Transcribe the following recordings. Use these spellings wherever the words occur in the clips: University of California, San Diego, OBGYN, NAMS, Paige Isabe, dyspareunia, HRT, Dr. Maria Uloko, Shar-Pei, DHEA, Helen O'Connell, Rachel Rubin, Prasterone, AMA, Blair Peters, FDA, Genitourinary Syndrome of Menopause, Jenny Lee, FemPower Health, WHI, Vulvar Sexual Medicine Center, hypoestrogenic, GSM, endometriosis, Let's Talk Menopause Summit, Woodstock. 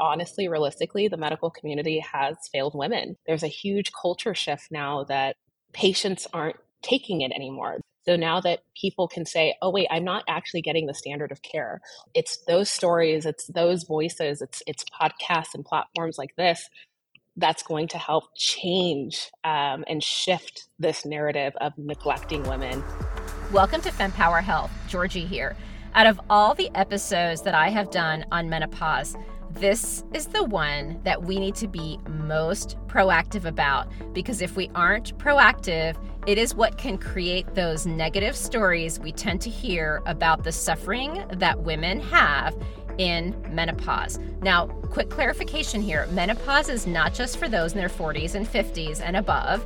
honestly, realistically, the medical community has failed women. There's a huge culture shift now that patients aren't taking it anymore. So now that people can say, oh, wait, I'm not actually getting the standard of care. It's those stories, it's those voices, it's podcasts and platforms like this that's going to help change and shift this narrative of neglecting women. Welcome to FemPower Health. Georgie here. Out of all the episodes that I have done on menopause, this is the one that we need to be most proactive about, because if we aren't proactive, it is what can create those negative stories we tend to hear about the suffering that women have in menopause. Now, quick clarification here. Menopause is not just for those in their 40s and 50s and above.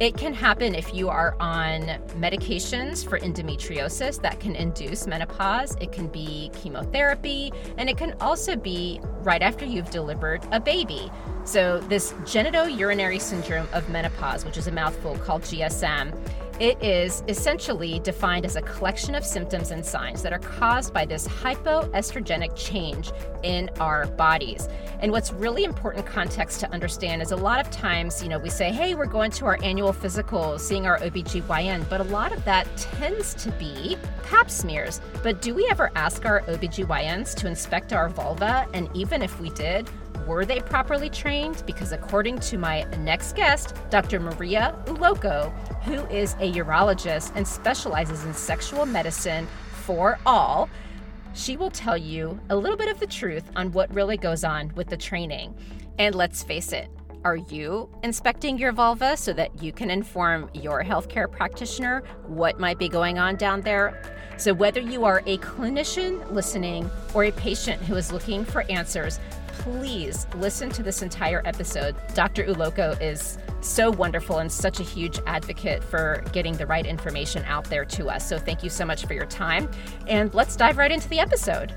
It can happen if you are on medications for endometriosis that can induce menopause. It can be chemotherapy, and it can also be right after you've delivered a baby. So this genitourinary syndrome of menopause, which is a mouthful called GSM, it is essentially defined as a collection of symptoms and signs that are caused by this hypoestrogenic change in our bodies. And what's really important context to understand is a lot of times, you know, we say, hey, we're going to our annual physical, seeing our OBGYN, but a lot of that tends to be pap smears. But do we ever ask our OBGYNs to inspect our vulva? And even if we did, were they properly trained? Because according to my next guest, Dr. Maria Uloko, who is a urologist and specializes in sexual medicine for all, she will tell you a little bit of the truth on what really goes on with the training. And let's face it, are you inspecting your vulva so that you can inform your healthcare practitioner what might be going on down there? So whether you are a clinician listening or a patient who is looking for answers, please listen to this entire episode. Dr. Uloko is so wonderful and such a huge advocate for getting the right information out there to us. So thank you so much for your time. And let's dive right into the episode.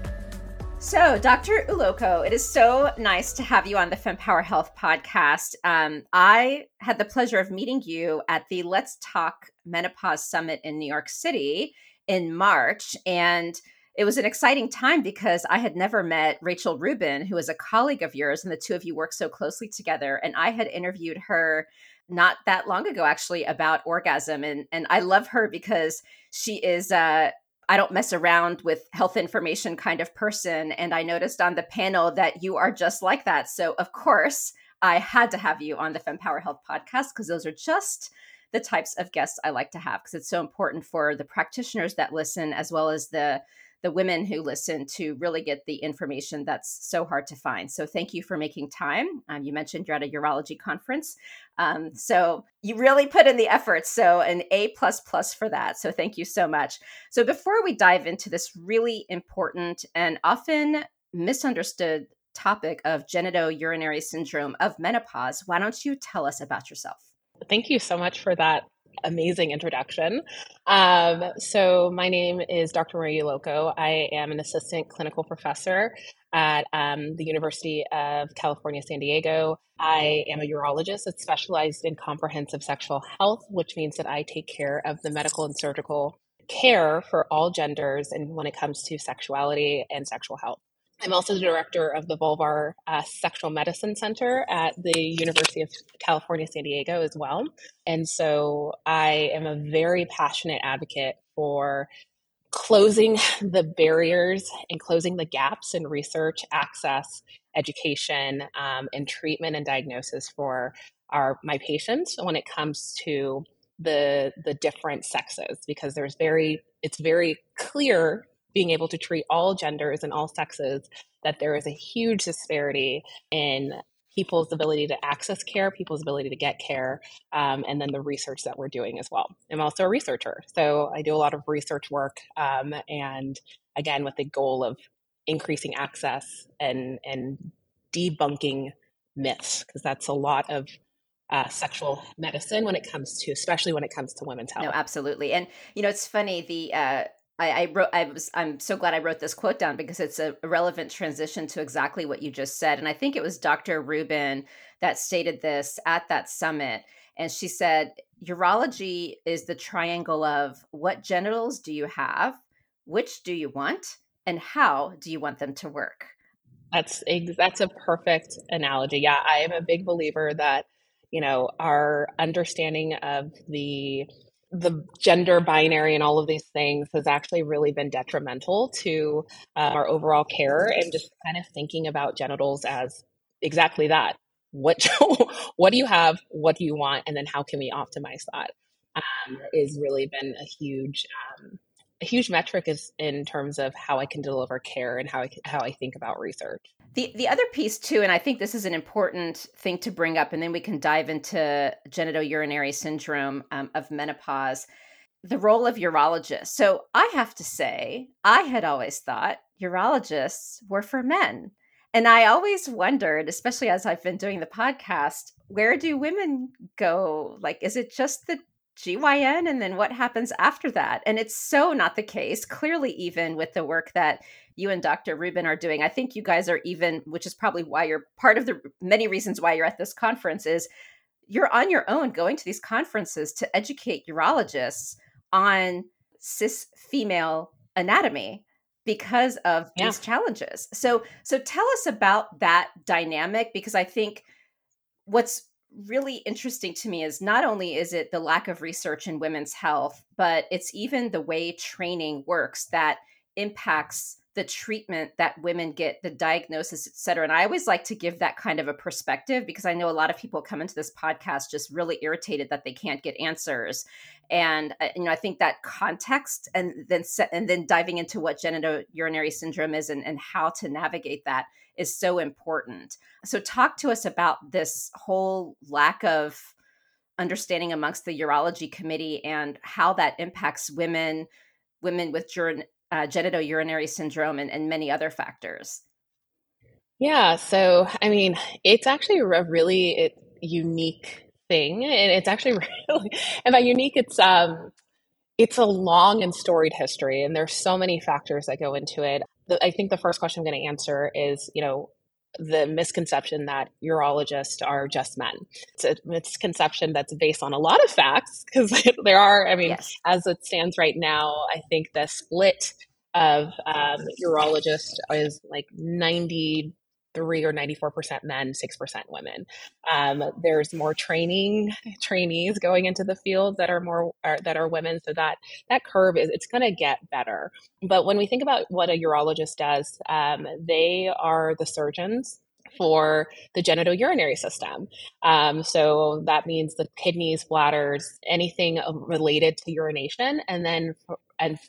So Dr. Uloko, it is so nice to have you on the FemPower Health podcast. I had the pleasure of meeting you at the Let's Talk Menopause Summit in New York City in March. And it was an exciting time because I had never met Rachel Rubin, who is a colleague of yours, and the two of you work so closely together. And I had interviewed her not that long ago, actually, about orgasm. And I love her because she is a I don't mess around with health information kind of person. And I noticed on the panel that you are just like that. So, of course, I had to have you on the FemPower Health podcast because those are just the types of guests I like to have, because it's so important for the practitioners that listen, as well as the women who listen, to really get the information that's so hard to find. So thank you for making time. You mentioned you're at a urology conference. So you really put in the effort. So an A++ for that. So thank you so much. So before we dive into this really important and often misunderstood topic of genitourinary syndrome of menopause, why don't you tell us about yourself? Thank you so much for that amazing introduction. So my name is Dr. Maria Uloko. I am an assistant clinical professor at the University of California, San Diego. I am a urologist that's specialized in comprehensive sexual health, which means that I take care of the medical and surgical care for all genders and when it comes to sexuality and sexual health. I'm also the director of the Vulvar Sexual Medicine Center at the University of California, San Diego as well. And so I am a very passionate advocate for closing the barriers and closing the gaps in research, access, education, and treatment and diagnosis for my patients when it comes to the different sexes, because it's very clear, being able to treat all genders and all sexes, that there is a huge disparity in people's ability to access care, people's ability to get care, and then the research that we're doing as well. I'm also a researcher, so I do a lot of research work, and again, with the goal of increasing access and debunking myths, because that's a lot of sexual medicine when it comes to, especially when it comes to women's health. No, absolutely. And, you know, it's funny, I'm so glad I wrote this quote down because it's a relevant transition to exactly what you just said. And I think it was Dr. Rubin that stated this at that summit. And she said, urology is the triangle of what genitals do you have, which do you want, and how do you want them to work? That's a perfect analogy. Yeah, I am a big believer that, you know, our understanding of the gender binary and all of these things has actually really been detrimental to our overall care, and just kind of thinking about genitals as exactly that. What do you have? What do you want? And then how can we optimize that? Is really been a huge metric is in terms of how I can deliver care and how I think about research. The other piece too, and I think this is an important thing to bring up, and then we can dive into genitourinary syndrome of menopause, the role of urologists. So I have to say, I had always thought urologists were for men. And I always wondered, especially as I've been doing the podcast, where do women go? Like, is it just the GYN? And then what happens after that? And it's so not the case, clearly, even with the work that you and Dr. Rubin are doing. I think you guys are even, which is probably why you're part of the many reasons why you're at this conference, is you're on your own going to these conferences to educate urologists on cis female anatomy because of these challenges. So tell us about that dynamic, because I think what's really interesting to me is not only is it the lack of research in women's health, but it's even the way training works that impacts the treatment that women get, the diagnosis, et cetera. And I always like to give that kind of a perspective, because I know a lot of people come into this podcast just really irritated that they can't get answers. And, you know, I think that context and then diving into what genitourinary syndrome is and how to navigate that is so important. So talk to us about this whole lack of understanding amongst the urology committee and how that impacts women with genitourinary syndrome and many other factors. Yeah. So, I mean, it's actually a really unique thing. And it's actually really, and by unique, it's a long and storied history, and there's so many factors that go into it. I think the first question I'm going to answer is, you know, the misconception that urologists are just men. It's a misconception that's based on a lot of facts, because there are, I mean, as it stands right now, I think the split of urologists is like 93 or 94% men, 6% women. There's more trainees going into the field that are more women. So that curve is, it's going to get better. But when we think about what a urologist does, they are the surgeons for the genitourinary system. So that means the kidneys, bladders, anything related to urination, and then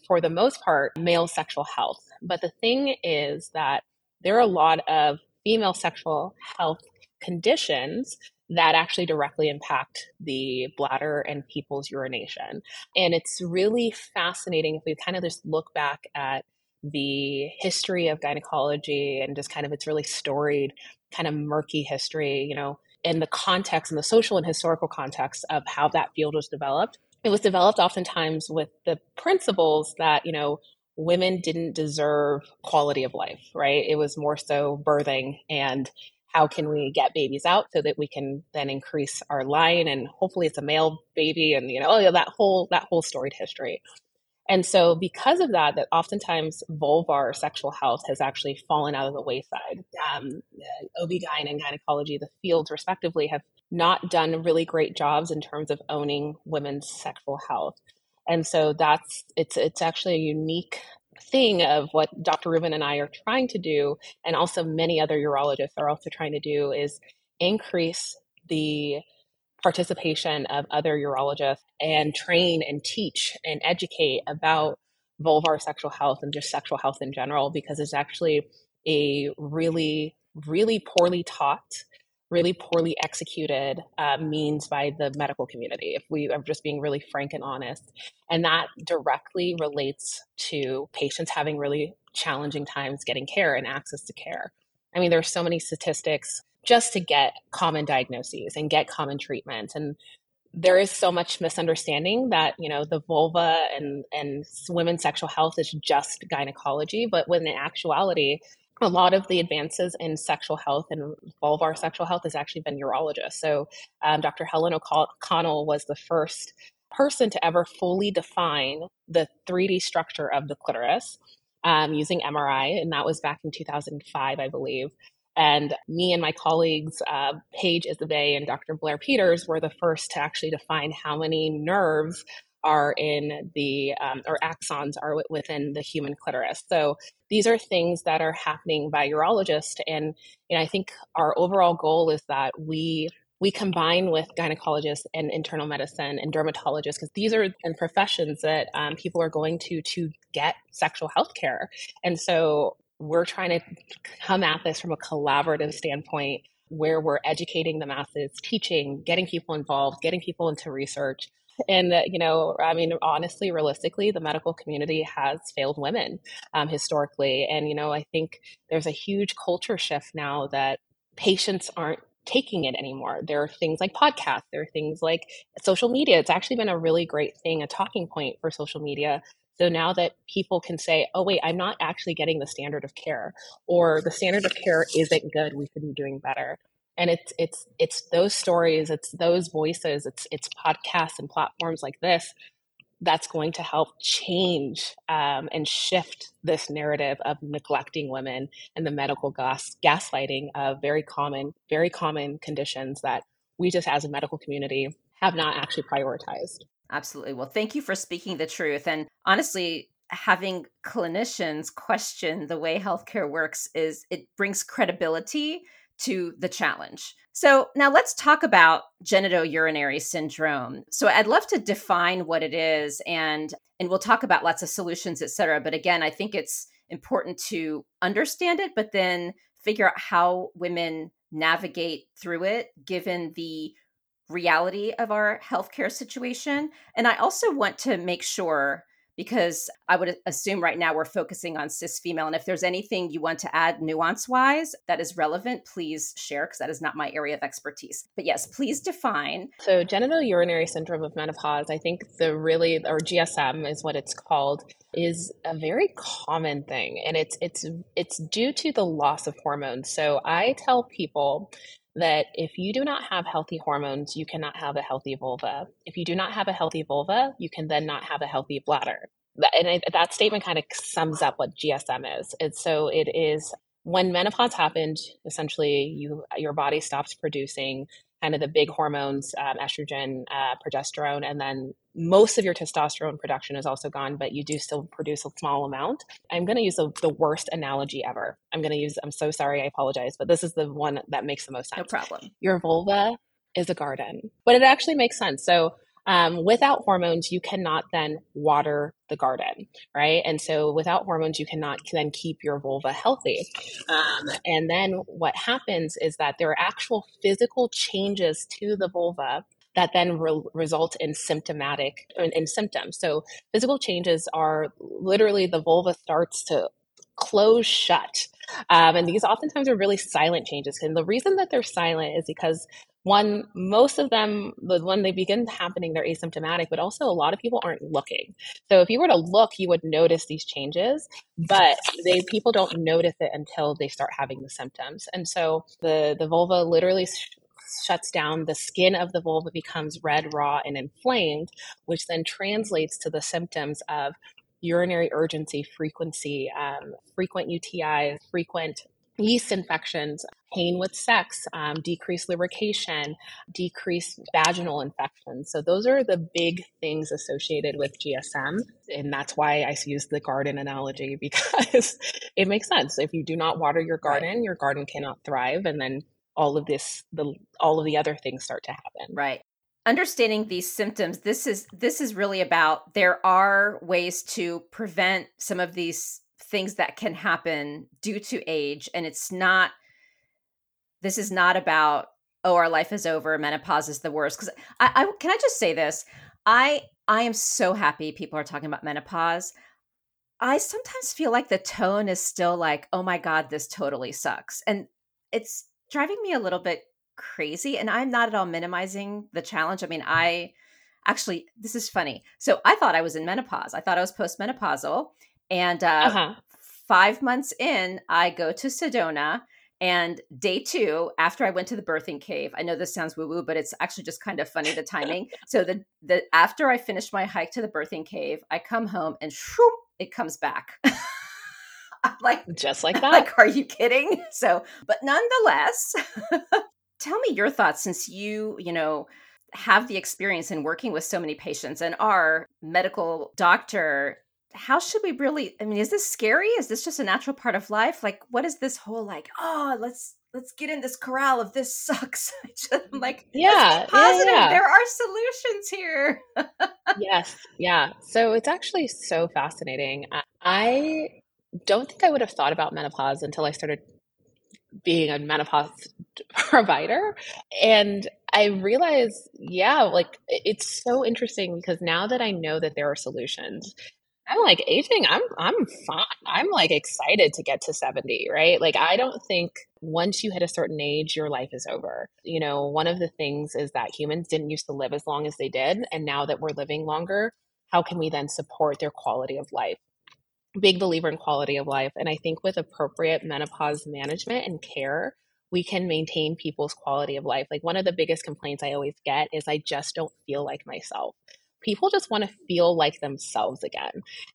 for the most part, male sexual health. But the thing is that there are a lot of female sexual health conditions that actually directly impact the bladder and people's urination. And it's really fascinating if we kind of just look back at the history of gynecology and just kind of its really storied, kind of murky history, you know, in the context and the social and historical context of how that field was developed. It was developed oftentimes with the principles that, you know, women didn't deserve quality of life, right? It was more so birthing and how can we get babies out so that we can then increase our line, and hopefully it's a male baby, and you know, that whole storied history. And so because of that, oftentimes vulvar sexual health has actually fallen out of the wayside. OBGYN and gynecology, the fields respectively, have not done really great jobs in terms of owning women's sexual health. And so it's actually a unique thing of what Dr. Rubin and I are trying to do, and also many other urologists are also trying to do, is increase the participation of other urologists and train and teach and educate about vulvar sexual health and just sexual health in general, because it's actually a really, really poorly taught, really poorly executed means by the medical community, if we are just being really frank and honest. And that directly relates to patients having really challenging times getting care and access to care. I mean, there are so many statistics just to get common diagnoses and get common treatments. And there is so much misunderstanding that, you know, the vulva and women's sexual health is just gynecology, but when in actuality, a lot of the advances in sexual health and vulvar sexual health has actually been urologists. So Dr. Helen O'Connell was the first person to ever fully define the 3D structure of the clitoris. using MRI, and that was back in 2005, I believe. And me and my colleagues, Paige Isabe and Dr. Blair Peters, were the first to actually define how many nerves are in the, or axons are within the human clitoris. So these are things that are happening by urologists. And I think our overall goal is that we combine with gynecologists and internal medicine and dermatologists, because these are professions that people are going to get sexual health care. And so we're trying to come at this from a collaborative standpoint where we're educating the masses, teaching, getting people involved, getting people into research. And, honestly, realistically, the medical community has failed women historically. And, I think there's a huge culture shift now that patients aren't taking it anymore. There are things like podcasts, there are things like social media. It's actually been a really great thing, a talking point for social media. So now that people can say, oh, wait, I'm not actually getting the standard of care, or the standard of care isn't good, we could be doing better. And it's those stories, it's those voices, it's podcasts and platforms like this that's going to help change and shift this narrative of neglecting women and the medical gaslighting of very common conditions that we just as a medical community have not actually prioritized. Absolutely. Well, thank you for speaking the truth. And honestly, having clinicians question the way healthcare works it brings credibility to the challenge. So now let's talk about genitourinary syndrome. So I'd love to define what it is, and we'll talk about lots of solutions, et cetera. But again, I think it's important to understand it, but then figure out how women navigate through it, given the reality of our healthcare situation. And I also want to make sure, because I would assume right now we're focusing on cis female. And if there's anything you want to add nuance-wise that is relevant, please share, because that is not my area of expertise. But yes, please define. So genitourinary syndrome of menopause, I think or GSM is what it's called, is a very common thing. And it's due to the loss of hormones. So I tell people that if you do not have healthy hormones, you cannot have a healthy vulva. If you do not have a healthy vulva, you can then not have a healthy bladder. And that statement kind of sums up what GSM is. And so it is when menopause happened, essentially your body stops producing kind of the big hormones, estrogen, progesterone, and then most of your testosterone production is also gone, but you do still produce a small amount. I'm going to use the worst analogy ever. I'm so sorry, I apologize, but this is the one that makes the most sense. No problem. Your vulva is a garden, but it actually makes sense. So without hormones, you cannot then water the garden, right? And so without hormones, you cannot then keep your vulva healthy. And then what happens is that there are actual physical changes to the vulva that then result in symptoms. So physical changes are literally the vulva starts to close shut. And these oftentimes are really silent changes. And the reason that they're silent is because most of them, when they begin happening, they're asymptomatic, but also a lot of people aren't looking. So if you were to look, you would notice these changes, but people don't notice it until they start having the symptoms. And so the vulva literally shuts down, the skin of the vulva becomes red, raw, and inflamed, which then translates to the symptoms of urinary urgency, frequency, frequent UTIs, frequent yeast infections, pain with sex, decreased lubrication, decreased vaginal infections. So those are the big things associated with GSM. And that's why I use the garden analogy, because it makes sense. If you do not water your garden, right, your garden cannot thrive. And then all of the other things start to happen. Right. Understanding these symptoms, this is really about, there are ways to prevent some of these things that can happen due to age. And this is not about, oh, our life is over, menopause is the worst. Because I can I just say this? I am so happy people are talking about menopause. I sometimes feel like the tone is still like, oh my God, this totally sucks. And it's driving me a little bit crazy. And I'm not at all minimizing the challenge. I mean, this is funny. So I thought I was in menopause. I thought I was postmenopausal. And 5 months in, I go to Sedona. And day 2, after I went to the birthing cave, I know this sounds woo-woo, but it's actually just kind of funny, the timing. So after I finished my hike to the birthing cave, I come home and shoop, it comes back. I'm like, just like that. Like, are you kidding? So, but nonetheless, tell me your thoughts, since you have the experience in working with so many patients and are medical doctor. How should we really, I mean, is this scary? Is this just a natural part of life? Like, what is this whole, like, oh, let's get in this corral of this sucks. I'm like, yeah, positive. Yeah. There are solutions here. Yes. Yeah. So it's actually so fascinating. I don't think I would have thought about menopause until I started being a menopause provider. And I realized, it's so interesting because now that I know that there are solutions, I'm like, aging, I'm fine. I'm like excited to get to 70, right? Like, I don't think once you hit a certain age, your life is over. You know, one of the things is that humans didn't used to live as long as they did. And now that we're living longer, how can we then support their quality of life? Big believer in quality of life. And I think with appropriate menopause management and care, we can maintain people's quality of life. Like, one of the biggest complaints I always get is I just don't feel like myself. People just want to feel like themselves again.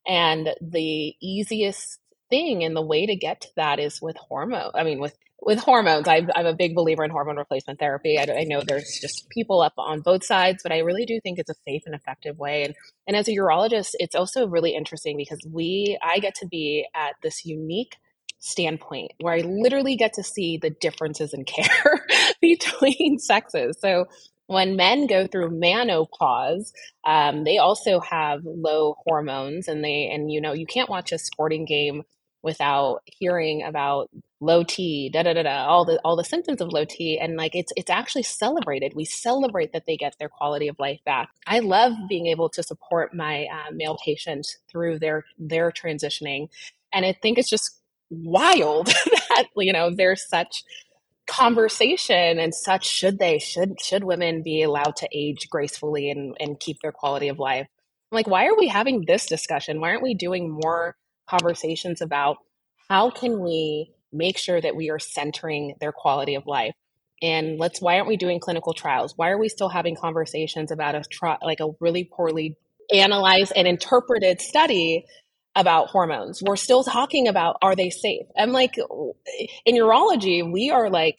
And the easiest thing and the way to get to that is with hormones. I mean, with hormones, I'm a big believer in hormone replacement therapy. I know there's just people up on both sides, but I really do think it's a safe and effective way. And as a urologist, it's also really interesting because I get to be at this unique standpoint where I literally get to see the differences in care between sexes. So when men go through manopause, they also have low hormones, and you can't watch a sporting game without hearing about low T, all the symptoms of low T, and like it's actually celebrated. We celebrate that they get their quality of life back. I love being able to support my male patients through their transitioning, and I think it's just wild that there's such conversation and such should women be allowed to age gracefully and keep their quality of life. I'm like, why are we having this discussion? Why aren't we doing more conversations about how can we make sure that we are centering their quality of life? And why aren't we doing clinical trials? Why are we still having conversations about a really poorly analyzed and interpreted study about hormones? We're still talking about, are they safe? I'm like, in urology, we are like,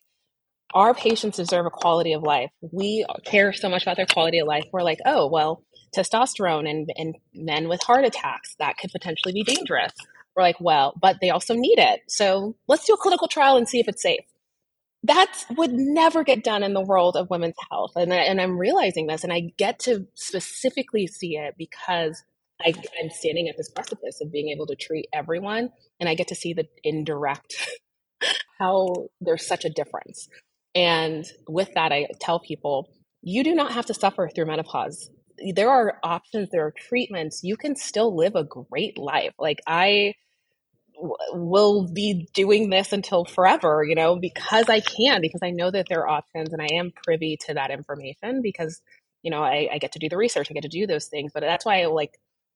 our patients deserve a quality of life. We care so much about their quality of life. We're like, oh, well, testosterone and men with heart attacks, that could potentially be dangerous. We're like, well, but they also need it. So let's do a clinical trial and see if it's safe. That would never get done in the world of women's health. And I'm realizing this, and I get to specifically see it because I'm standing at this precipice of being able to treat everyone, and I get to see the indirect, how there's such a difference. And with that, I tell people, you do not have to suffer through menopause. There are options, there are treatments. You can still live a great life. Like, I will be doing this until forever, because I can, because I know that there are options, and I am privy to that information because, I get to do the research, I get to do those things. But that's why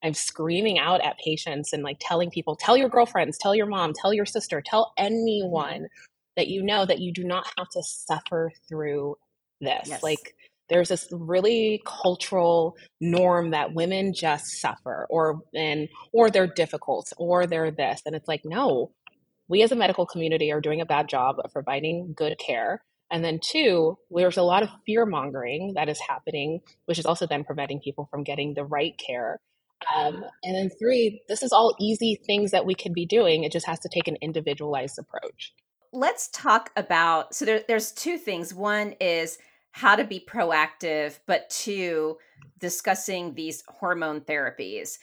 I'm screaming out at patients and like telling people, tell your girlfriends, tell your mom, tell your sister, tell anyone that that you do not have to suffer through this. Yes. Like, there's this really cultural norm that women just suffer or they're difficult or they're this. And it's like, no, we as a medical community are doing a bad job of providing good care. And then two, there's a lot of fear mongering that is happening, which is also then preventing people from getting the right care. And then three, this is all easy things that we could be doing. It just has to take an individualized approach. Let's talk about, so there's two things. One is how to be proactive, but two, discussing these hormone therapies.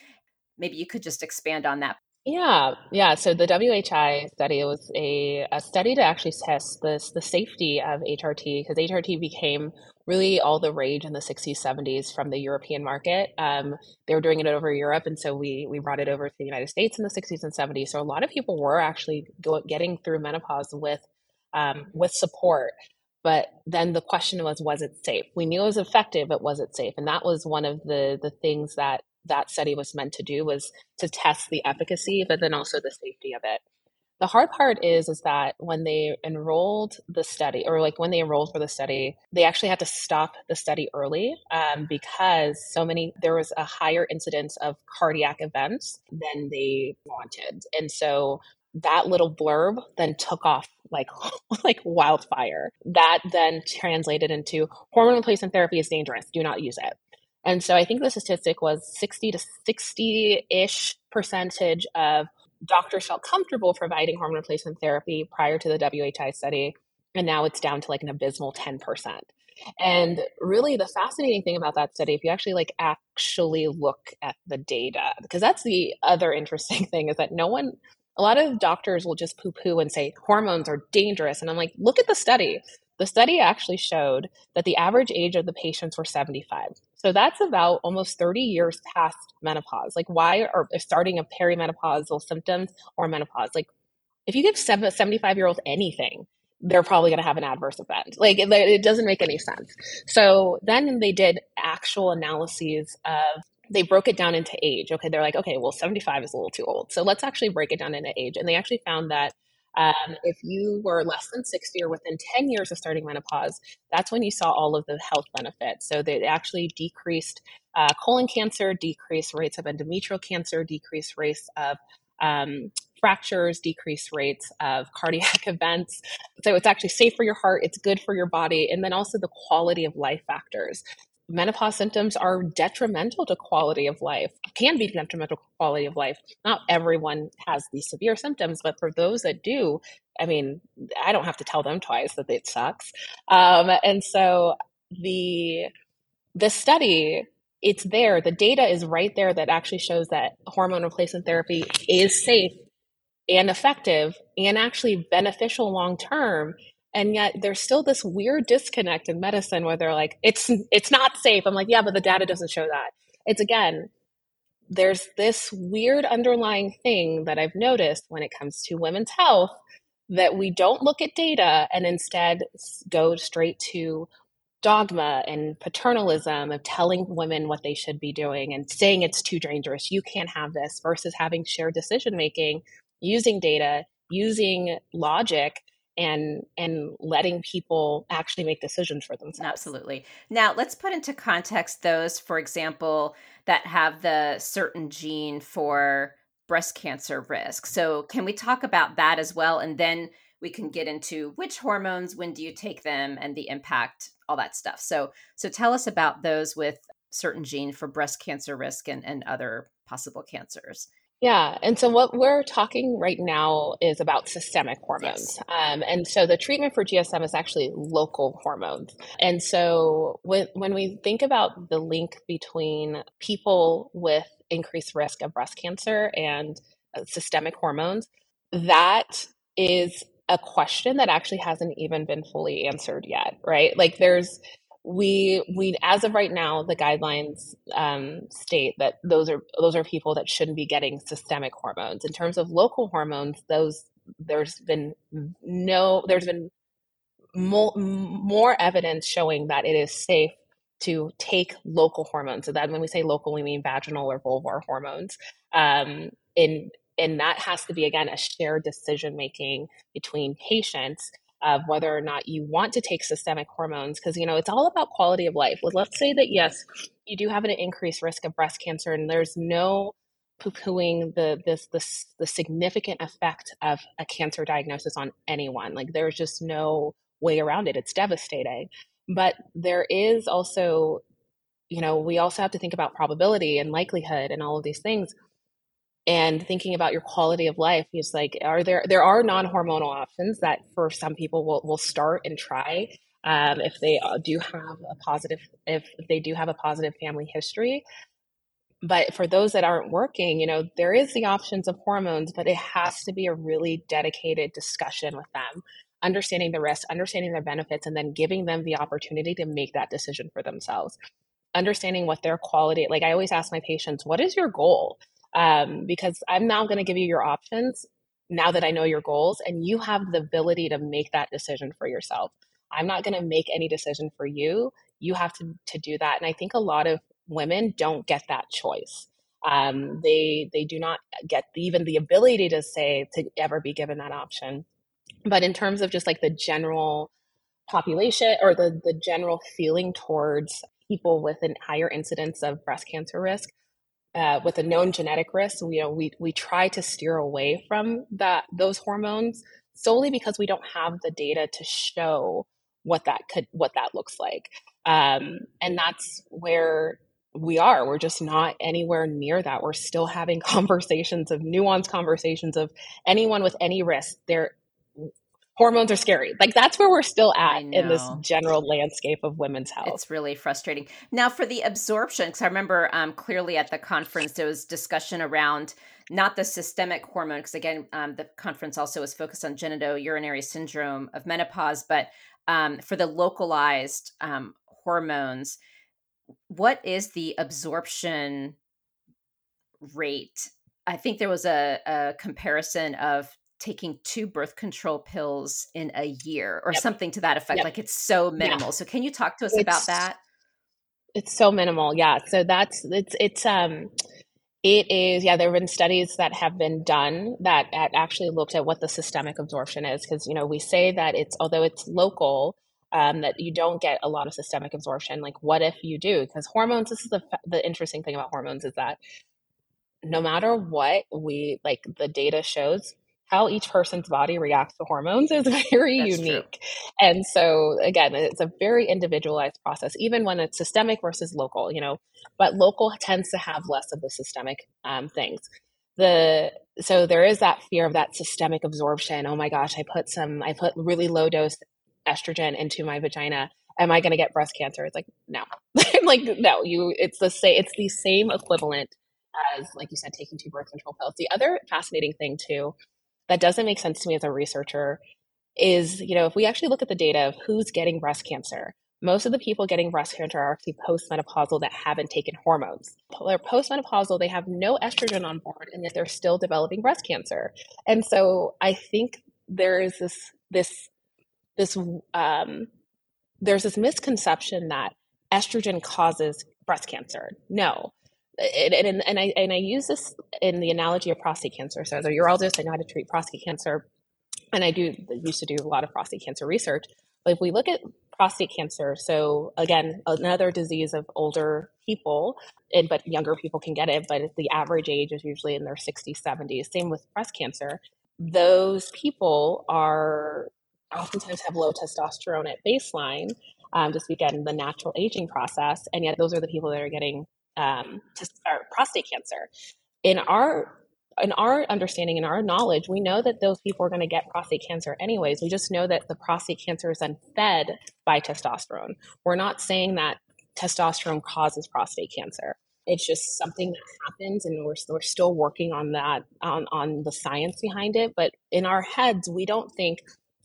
Maybe you could just expand on that. Yeah. So the WHI study was a study to actually test the safety of HRT, because HRT became really all the rage in the 60s, 70s from the European market. They were doing it over Europe. And so we brought it over to the United States in the 60s and 70s. So a lot of people were actually getting through menopause with support. But then the question was it safe? We knew it was effective, but was it safe? And that was one of the things that study was meant to do, was to test the efficacy, but then also the safety of it. The hard part is that when they enrolled the study, or like when they enrolled for the study, they actually had to stop the study early because there was a higher incidence of cardiac events than they wanted. And so that little blurb then took off like wildfire. That then translated into hormone replacement therapy is dangerous. Do not use it. And so I think the statistic was 60-ish% of doctors felt comfortable providing hormone replacement therapy prior to the WHI study. And now it's down to like an abysmal 10%. And really the fascinating thing about that study, if you actually actually look at the data, because that's the other interesting thing is that a lot of doctors will just poo-poo and say hormones are dangerous. And I'm like, look at the study. The study actually showed that the average age of the patients were 75. So that's about almost 30 years past menopause. Like why are starting of perimenopausal symptoms or menopause? Like if you give 75-year-olds anything, they're probably going to have an adverse event. Like it doesn't make any sense. So then they did actual analyses of, they broke it down into age. Okay. They're like, okay, well, 75 is a little too old. So let's actually break it down into age. And they actually found that if you were less than 60 or within 10 years of starting menopause, that's when you saw all of the health benefits. So they actually decreased colon cancer, decreased rates of endometrial cancer, decreased rates of fractures, decreased rates of cardiac events. So it's actually safe for your heart. It's good for your body. And then also the quality of life factors. Menopause symptoms are detrimental to quality of life, can be detrimental to quality of life. Not everyone has these severe symptoms, but for those that do, I mean, I don't have to tell them twice that it sucks. And so the study, it's there. The data is right there that actually shows that hormone replacement therapy is safe and effective and actually beneficial long-term. And yet there's still this weird disconnect in medicine where they're like, it's not safe. I'm like, yeah, but the data doesn't show that. It's again, there's this weird underlying thing that I've noticed when it comes to women's health that we don't look at data and instead go straight to dogma and paternalism of telling women what they should be doing and saying it's too dangerous, you can't have this, versus having shared decision-making, using data, using logic, and letting people actually make decisions for themselves. Absolutely. Now, let's put into context those, for example, that have the certain gene for breast cancer risk. So can we talk about that as well? And then we can get into which hormones, when do you take them, and the impact, all that stuff. So tell us about those with certain gene for breast cancer risk and other possible cancers. Yeah. And so what we're talking right now is about systemic hormones. Yes. And so the treatment for GSM is actually local hormones. And so when we think about the link between people with increased risk of breast cancer and systemic hormones, that is a question that actually hasn't even been fully answered yet, right? Like we as of right now, the guidelines state that those are people that shouldn't be getting systemic hormones. In terms of local hormones, there's been more evidence showing that it is safe to take local hormones. So that when we say local, we mean vaginal or vulvar hormones. And that has to be again a shared decision making between patients of whether or not you want to take systemic hormones, because, you know, it's all about quality of life. Well, let's say that, yes, you do have an increased risk of breast cancer, and there's no poo-pooing the significant effect of a cancer diagnosis on anyone. Like, there's just no way around it. It's devastating. But there is also, you know, we also have to think about probability and likelihood and all of these things. And thinking about your quality of life is like, there are non-hormonal options that for some people will start and try if they do have a positive family history. But for those that aren't working, you know, there is the options of hormones, but it has to be a really dedicated discussion with them, understanding the risk, understanding their benefits, and then giving them the opportunity to make that decision for themselves. Understanding what their quality, like I always ask my patients, what is your goal? Because I'm now going to give you your options now that I know your goals, and you have the ability to make that decision for yourself. I'm not going to make any decision for you. You have to do that. And I think a lot of women don't get that choice. They do not get even the ability to ever be given that option. But in terms of just like the general population or the general feeling towards people with a higher incidence of breast cancer risk, with a known genetic risk, we try to steer away from those hormones solely because we don't have the data to show what that looks like. And that's where we are. We're just not anywhere near that. We're still having nuanced conversations of anyone with any risk. Their hormones are scary. Like, that's where we're still at in this general landscape of women's health. It's really frustrating. Now, for the absorption, because I remember clearly at the conference, there was discussion around not the systemic hormone, because again, the conference also was focused on genitourinary syndrome of menopause, but for the localized hormones, what is the absorption rate? I think there was a comparison of taking 2 birth control pills in a year or something to that effect. Like, it's so minimal. Yeah. So can you talk to us about that? It's so minimal. Yeah. So there have been studies that have been done that actually looked at what the systemic absorption is. Cause we say that although it's local, that you don't get a lot of systemic absorption. Like, what if you do? Because hormones, this is the interesting thing about hormones, is that no matter what the data shows, how each person's body reacts to hormones is very unique. True. And so again, it's a very individualized process, even when it's systemic versus local, but local tends to have less of the systemic things. So there is that fear of that systemic absorption. Oh my gosh, I put really low dose estrogen into my vagina. Am I going to get breast cancer? It's like, no, it's the same equivalent as, like you said, taking 2 birth control pills. The other fascinating thing too, that doesn't make sense to me as a researcher is, if we actually look at the data of who's getting breast cancer, most of the people getting breast cancer are actually postmenopausal that haven't taken hormones. They're postmenopausal, they have no estrogen on board, and yet they're still developing breast cancer. And so I think there is this misconception that estrogen causes breast cancer. No. And I use this in the analogy of prostate cancer. So as a urologist, I know how to treat prostate cancer, and I used to do a lot of prostate cancer research. But if we look at prostate cancer, so again, another disease of older people, but younger people can get it, but the average age is usually in their 60s, 70s. Same with breast cancer. Those people oftentimes have low testosterone at baseline, just again, the natural aging process. And yet those are the people that are getting prostate cancer. In our understanding, in our knowledge, we know that those people are going to get prostate cancer anyways. We just know that the prostate cancer is then fed by testosterone. We're not saying that testosterone causes prostate cancer. It's just something that happens, and we're still working on that, on the science behind it. But in our heads, we don't think,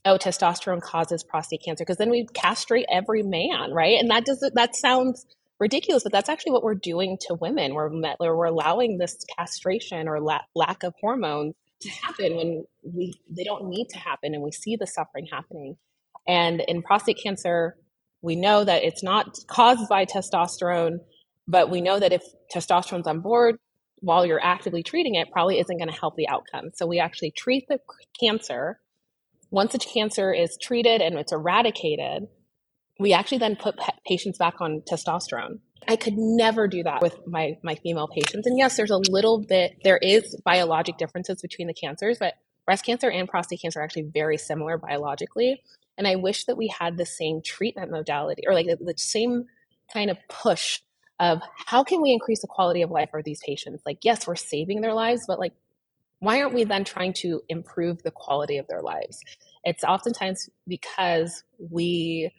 oh, testosterone causes prostate cancer, because then we castrate every man, right? And that sounds ridiculous, but that's actually what we're doing to women. We're allowing this castration or lack of hormones to happen when they don't need to happen, and we see the suffering happening. And in prostate cancer, we know that it's not caused by testosterone, but we know that if testosterone's on board while you're actively treating it, probably isn't going to help the outcome. So we actually treat the cancer. Once the cancer is treated and it's eradicated, we actually then put patients back on testosterone. I could never do that with my female patients. And yes, there is biologic differences between the cancers, but breast cancer and prostate cancer are actually very similar biologically. And I wish that we had the same treatment modality, or like the same kind of push of how can we increase the quality of life for these patients? Like, yes, we're saving their lives, but like, why aren't we then trying to improve the quality of their lives? It's oftentimes because we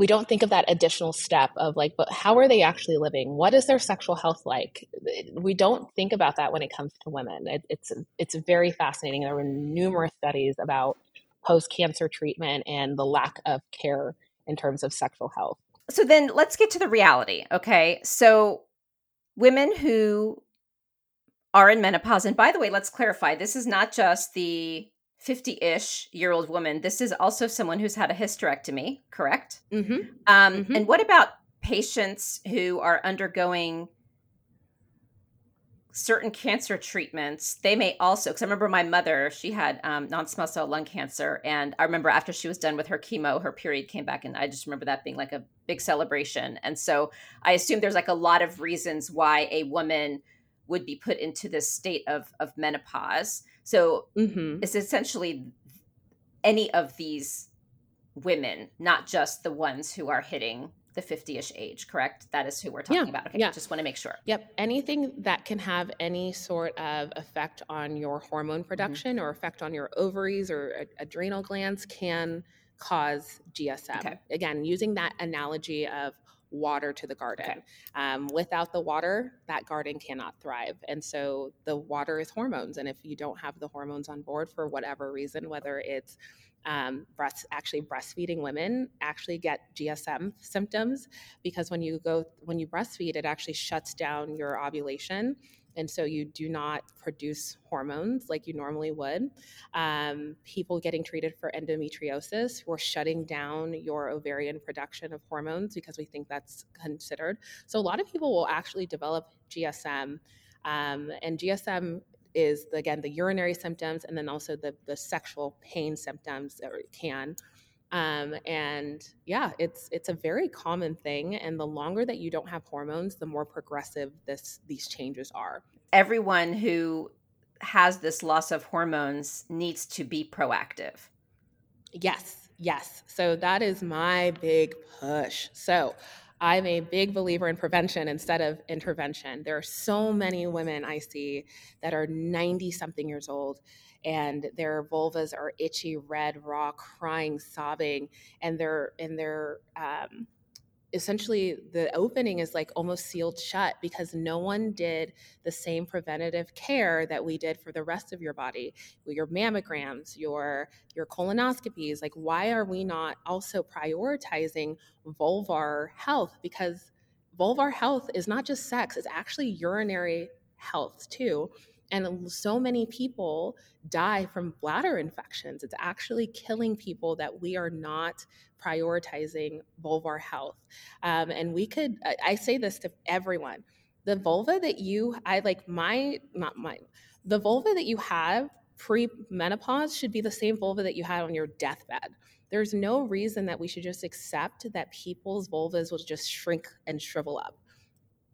don't think of that additional step of like, but how are they actually living? What is their sexual health like? We don't think about that when it comes to women. It's very fascinating. There were numerous studies about post-cancer treatment and the lack of care in terms of sexual health. So then let's get to the reality, okay? So women who are in menopause, and by the way, let's clarify, this is not just the 50-ish-year-old woman. This is also someone who's had a hysterectomy, correct? Mm-hmm. And what about patients who are undergoing certain cancer treatments, they may also, because I remember my mother, she had non-small cell lung cancer. And I remember after she was done with her chemo, her period came back. And I just remember that being like a big celebration. And so I assume there's like a lot of reasons why a woman would be put into this state of menopause. So it's essentially any of these women, not just the ones who are hitting the 50-ish age, correct? That is who we're talking about. Okay, just want to make sure. Yep. Anything that can have any sort of effect on your hormone production or effect on your ovaries or adrenal glands can cause GSM. Okay. Again, using that analogy of water to the garden. Okay. Without the water, that garden cannot thrive. And so the water is hormones. And if you don't have the hormones on board for whatever reason, whether it's breastfeeding women actually get GSM symptoms, because when you breastfeed, it actually shuts down your ovulation. And so you do not produce hormones like you normally would. People getting treated for endometriosis, we're shutting down your ovarian production of hormones because we think that's considered. So a lot of people will actually develop GSM. And GSM is, again, the urinary symptoms and then also the sexual pain symptoms that can. And yeah, it's a very common thing. And the longer that you don't have hormones, the more progressive these changes are. Everyone who has this loss of hormones needs to be proactive. Yes. So that is my big push. So I'm a big believer in prevention instead of intervention. There are so many women I see that are 90 something years old, and their vulvas are itchy, red, raw, crying, sobbing, and they're essentially the opening is like almost sealed shut because no one did the same preventative care that we did for the rest of your body, your mammograms, your colonoscopies. Like, why are we not also prioritizing vulvar health? Because vulvar health is not just sex, it's actually urinary health too. And so many people die from bladder infections. It's actually killing people that we are not prioritizing vulvar health. And we could, I say this to everyone, the vulva that you, I like my, not mine, the vulva that you have pre-menopause should be the same vulva that you had on your deathbed. There's no reason that we should just accept that people's vulvas will just shrink and shrivel up.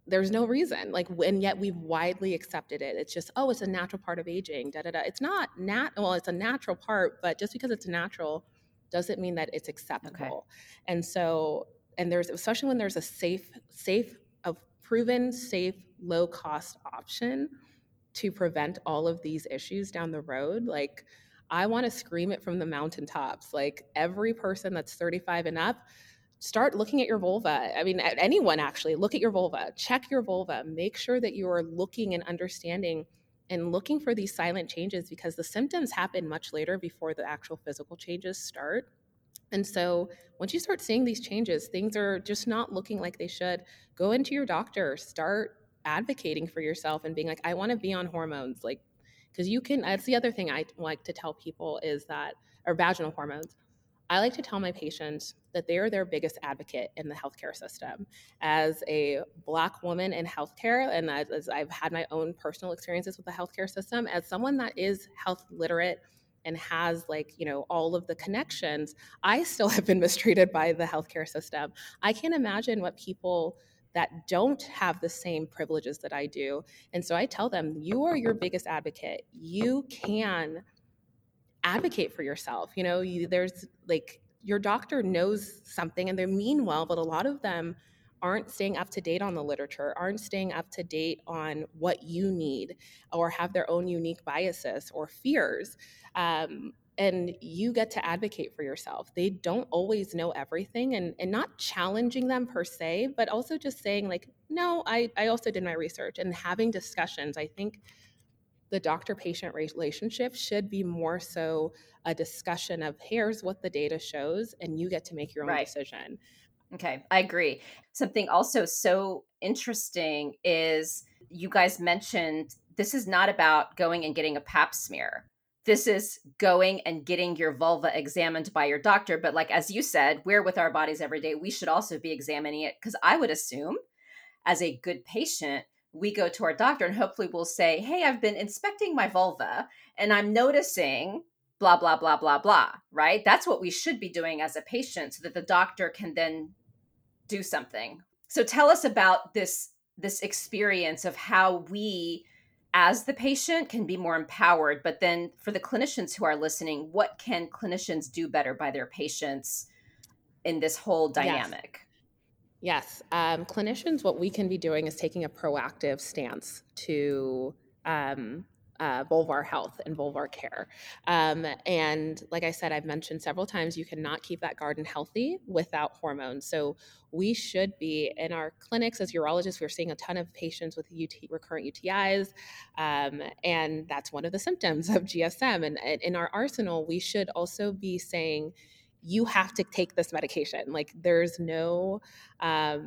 There's no reason, like, and yet we've widely accepted it. It's just, oh, it's a natural part of aging, da-da-da. It's not, well, it's a natural part, but just because it's natural doesn't mean that it's acceptable. Okay. And so, and there's, especially when there's a proven, safe, low-cost option to prevent all of these issues down the road, like, I want to scream it from the mountaintops. Like, every person that's 35 and up, start looking at your vulva. I mean, anyone actually, look at your vulva, check your vulva, make sure that you are looking and understanding and looking for these silent changes, because the symptoms happen much later before the actual physical changes start. And so once you start seeing these changes, things are just not looking like they should. Go into your doctor, start advocating for yourself and being like, I want to be on hormones. Like, because you can, that's the other thing I like to tell people is that, or vaginal hormones. I like to tell my patients that they are their biggest advocate in the healthcare system. As a Black woman in healthcare, and as I've had my own personal experiences with the healthcare system, as someone that is health literate and has, like, you know, all of the connections, I still have been mistreated by the healthcare system. I can't imagine what people that don't have the same privileges that I do. And so I tell them, you are your biggest advocate. You can advocate for yourself. You know, there's like your doctor knows something and they mean well, but a lot of them aren't staying up to date on the literature, aren't staying up to date on what you need, or have their own unique biases or fears. And you get to advocate for yourself. They don't always know everything, and not challenging them per se, but also just saying like, no, I also did my research, and having discussions. I think the doctor-patient relationship should be more so a discussion of here's what the data shows and you get to make your own decision. Okay, I agree. Something also so interesting is you guys mentioned this is not about going and getting a pap smear. This is going and getting your vulva examined by your doctor. But like, as you said, we're with our bodies every day. We should also be examining it, because I would assume as a good patient, we go to our doctor and hopefully we'll say, hey, I've been inspecting my vulva and I'm noticing blah, blah, blah, blah, blah, right? That's what we should be doing as a patient so that the doctor can then do something. So tell us about this experience of how we as the patient can be more empowered, but then for the clinicians who are listening, what can clinicians do better by their patients in this whole dynamic? Yes, clinicians, what we can be doing is taking a proactive stance to vulvar health and vulvar care. And like I said, I've mentioned several times, you cannot keep that garden healthy without hormones. So we should be in our clinics as urologists, we're seeing a ton of patients with recurrent UTIs. And that's one of the symptoms of GSM. And in our arsenal, we should also be saying, you have to take this medication. Like there's no, I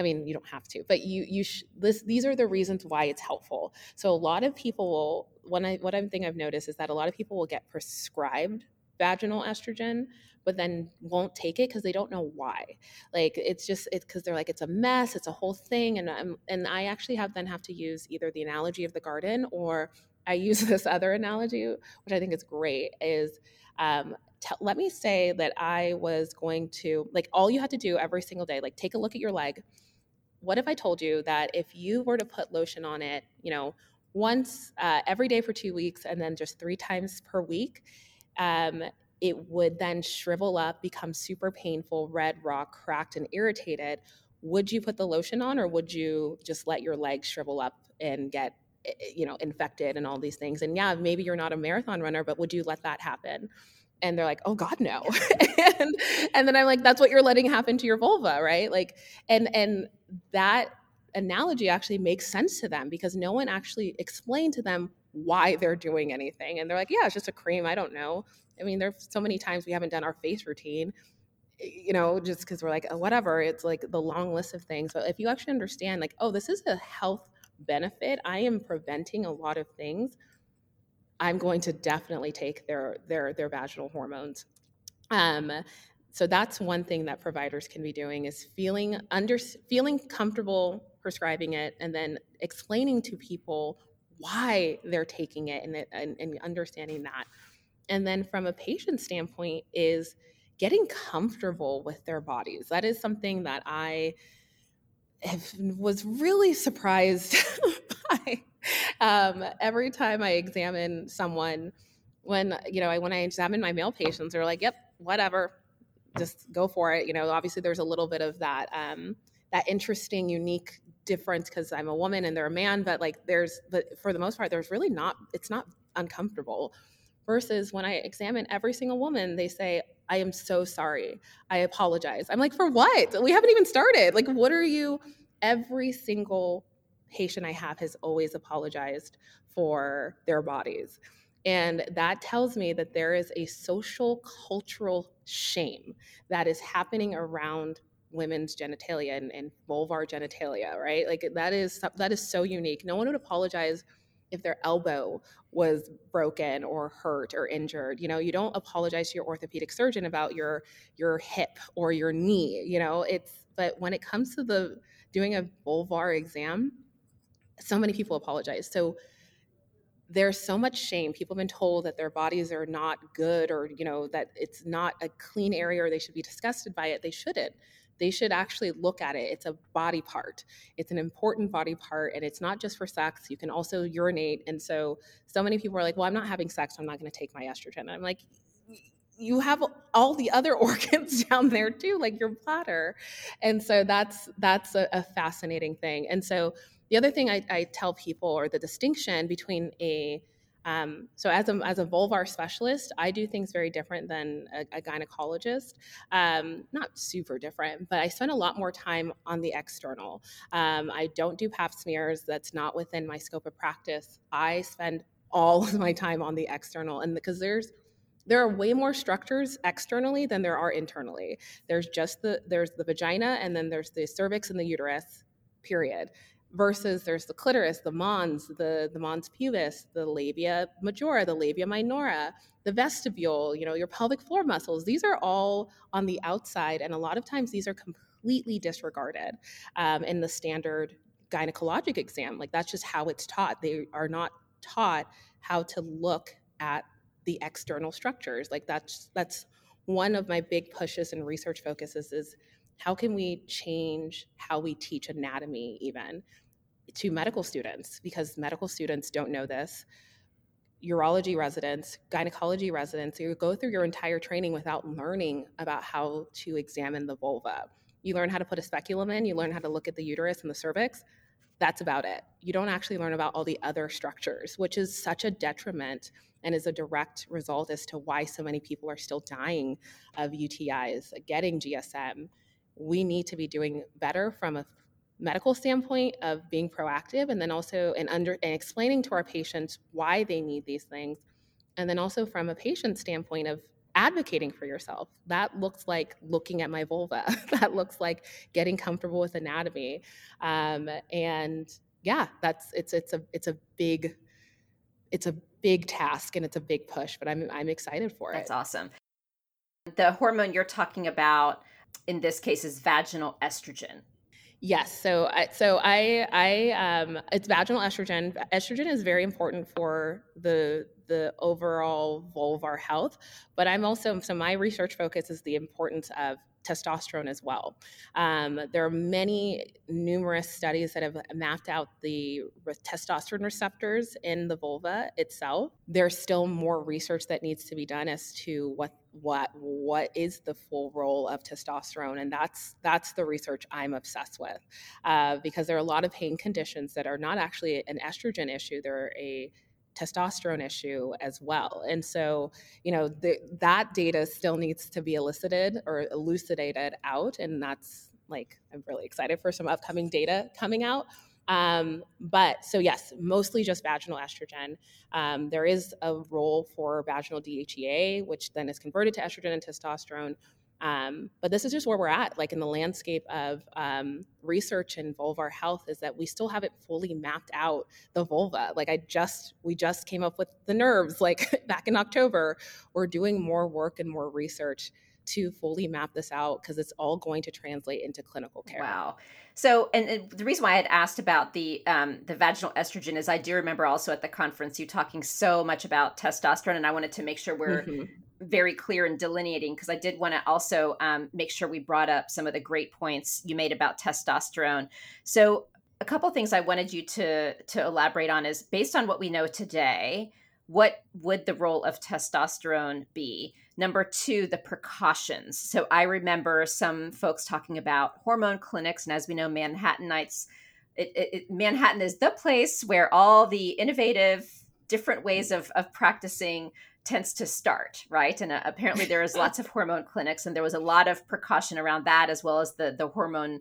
mean, you don't have to, but these are the reasons why it's helpful. So a lot of people will, what I think I've noticed is that a lot of people will get prescribed vaginal estrogen, but then won't take it because they don't know why. Like it's because they're like, it's a mess, it's a whole thing. And I actually have to use either the analogy of the garden, or I use this other analogy, which I think is great, is let me say that I was going to, like, all you had to do every single day, like take a look at your leg. What if I told you that if you were to put lotion on it, you know, once every day for 2 weeks and then just 3 times per week, it would then shrivel up, become super painful, red, raw, cracked, and irritated. Would you put the lotion on, or would you just let your leg shrivel up and get, you know, infected and all these things? And yeah, maybe you're not a marathon runner, but would you let that happen? And they're like, oh God, no. and then I'm like, that's what you're letting happen to your vulva, right? Like, and that analogy actually makes sense to them because no one actually explained to them why they're doing anything. And they're like, yeah, it's just a cream. I don't know. I mean, there's so many times we haven't done our face routine, you know, just because we're like, oh, whatever. It's like the long list of things. But if you actually understand, like, oh, this is a health benefit. I am preventing a lot of things. I'm going to definitely take their vaginal hormones. So that's one thing that providers can be doing is feeling comfortable prescribing it and then explaining to people why they're taking it and understanding that. And then from a patient standpoint is getting comfortable with their bodies. That is something that I was really surprised by. Every time I examine someone, when I examine my male patients, they're like, yep, whatever, just go for it. You know, obviously there's a little bit of that, that interesting, unique difference because I'm a woman and they're a man, but like but for the most part, there's really not, it's not uncomfortable. Versus when I examine every single woman, they say, I am so sorry. I apologize. I'm like, for what? We haven't even started. Like, what are you? Every single patient I have has always apologized for their bodies. And that tells me that there is a social cultural shame that is happening around women's genitalia and vulvar genitalia, right? Like that is so unique. No one would apologize if their elbow was broken or hurt or injured. You know, you don't apologize to your orthopedic surgeon about your hip or your knee, you know, but when it comes to the doing a vulvar exam, so many people apologize. So there's so much shame. People have been told that their bodies are not good, or, you know, that it's not a clean area or they should be disgusted by it. They shouldn't. They should actually look at it. It's a body part. It's an important body part. And it's not just for sex. You can also urinate. And so many people are like, well, I'm not having sex. So I'm not going to take my estrogen. And I'm like, you have all the other organs down there too, like your bladder. And so that's a fascinating thing. And so the other thing I tell people, or the distinction between so as a vulvar specialist, I do things very different than a gynecologist. Not super different, but I spend a lot more time on the external. I don't do pap smears. That's not within my scope of practice. I spend all of my time on the external, and because there are way more structures externally than there are internally. There's the vagina, and then there's the cervix and the uterus, period. Versus there's the clitoris, the mons, the mons pubis, the labia majora, the labia minora, the vestibule, you know, your pelvic floor muscles. These are all on the outside. And a lot of times these are completely disregarded in the standard gynecologic exam. Like, that's just how it's taught. They are not taught how to look at the external structures. Like, that's one of my big pushes and research focuses is how can we change how we teach anatomy even to medical students, because medical students don't know this. Urology residents, gynecology residents, you go through your entire training without learning about how to examine the vulva. You learn how to put a speculum in, you learn how to look at the uterus and the cervix. That's about it. You don't actually learn about all the other structures, which is such a detriment and is a direct result as to why so many people are still dying of UTIs, getting GSM. We need to be doing better from a medical standpoint of being proactive, and then also and explaining to our patients why they need these things. And then also from a patient standpoint of advocating for yourself. That looks like looking at my vulva. That looks like getting comfortable with anatomy. It's a big task and it's a big push, but I'm excited for it. That's awesome. The hormone you're talking about in this case is vaginal estrogen. Yes. So it's vaginal estrogen. Estrogen is very important for the overall vulvar health, but my research focus is the importance of testosterone as well. There are numerous studies that have mapped out the testosterone receptors in the vulva itself. There's still more research that needs to be done as to what is the full role of testosterone, and that's the research I'm obsessed with, because there are a lot of pain conditions that are not actually an estrogen issue. They're a testosterone issue as well. And so, that data still needs to be elucidated out. And that's I'm really excited for some upcoming data coming out. Yes, mostly just vaginal estrogen. There is a role for vaginal DHEA, which then is converted to estrogen and testosterone. But this is just where we're at, in the landscape of research in vulvar health, is that we still haven't fully mapped out the vulva. We just came up with the nerves, back in October. We're doing more work and more research to fully map this out, because it's all going to translate into clinical care. Wow. So, and the reason why I had asked about the vaginal estrogen is I do remember also at the conference you talking so much about testosterone, and I wanted to make sure we're very clear in delineating, because I did want to also make sure we brought up some of the great points you made about testosterone. So a couple of things I wanted you to elaborate on is, based on what we know today, what would the role of testosterone be? Number two, the precautions. So I remember some folks talking about hormone clinics, and as we know, Manhattanites, Manhattan is the place where all the innovative, different ways of practicing tends to start, right? And apparently there is lots of hormone clinics, and there was a lot of precaution around that, as well as the hormone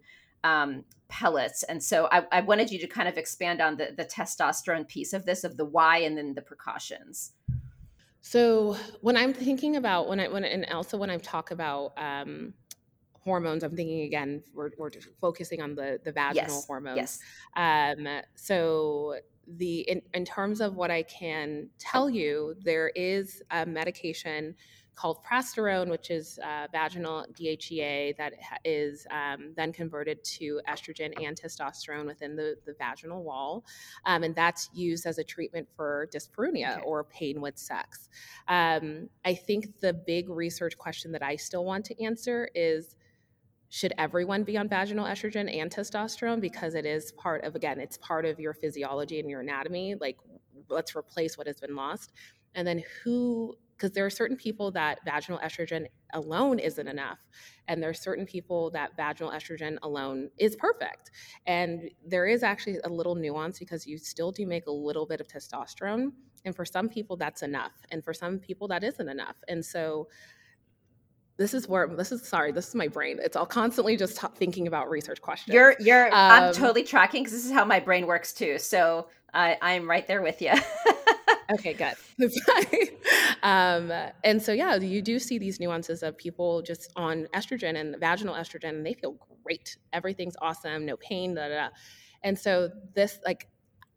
pellets. And so I wanted you to kind of expand on the testosterone piece of this, of the why, and then the precautions. So when I'm thinking about, when I talk about hormones, I'm thinking, again, we're focusing on the vaginal hormones. Yes. In terms of what I can tell you, there is a medication called Prasterone, which is vaginal DHEA that is then converted to estrogen and testosterone within the vaginal wall. And that's used as a treatment for dyspareunia or pain with sex. I think the big research question that I still want to answer is, should everyone be on vaginal estrogen and testosterone? Because it is it's part of your physiology and your anatomy. Let's replace what has been lost. And then because there are certain people that vaginal estrogen alone isn't enough. And there are certain people that vaginal estrogen alone is perfect. And there is actually a little nuance, because you still do make a little bit of testosterone. And for some people, that's enough. And for some people, that isn't enough. And so this is my brain. It's all constantly just thinking about research questions. I'm totally tracking, because this is how my brain works too. So I'm right there with you. Okay, good. You do see these nuances of people just on estrogen and vaginal estrogen, and they feel great. Everything's awesome. No pain, da, da, da. And so this,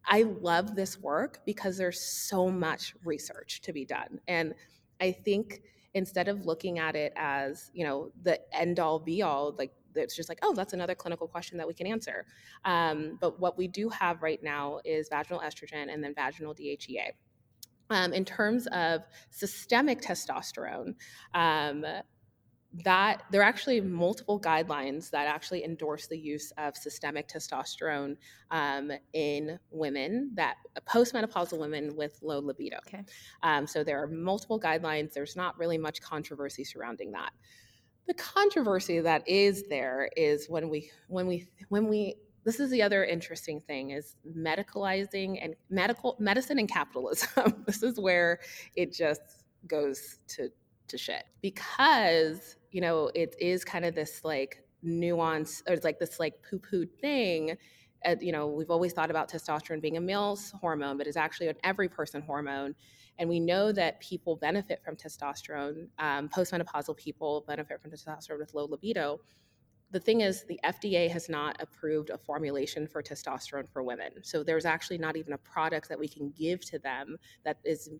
I love this work, because there's so much research to be done. And I think, instead of looking at it as, the end all be all, it's just like, oh, that's another clinical question that we can answer. But what we do have right now is vaginal estrogen and then vaginal DHEA. In terms of systemic testosterone, that there are actually multiple guidelines that actually endorse the use of systemic testosterone in women, that postmenopausal women with low libido. Okay. So there are multiple guidelines. There's not really much controversy surrounding that. The controversy that is there is when we this is the other interesting thing, is medicalizing and medicine and capitalism. This is where it just goes to shit, because, you know, it is kind of this like nuance, or it's like this like poo-poo thing. You know, we've always thought about testosterone being a male's hormone, but it's actually an every person hormone. And we know that people benefit from testosterone. Postmenopausal people benefit from testosterone with low libido. The thing is, the FDA has not approved a formulation for testosterone for women. So there's actually not even a product that we can give to them that is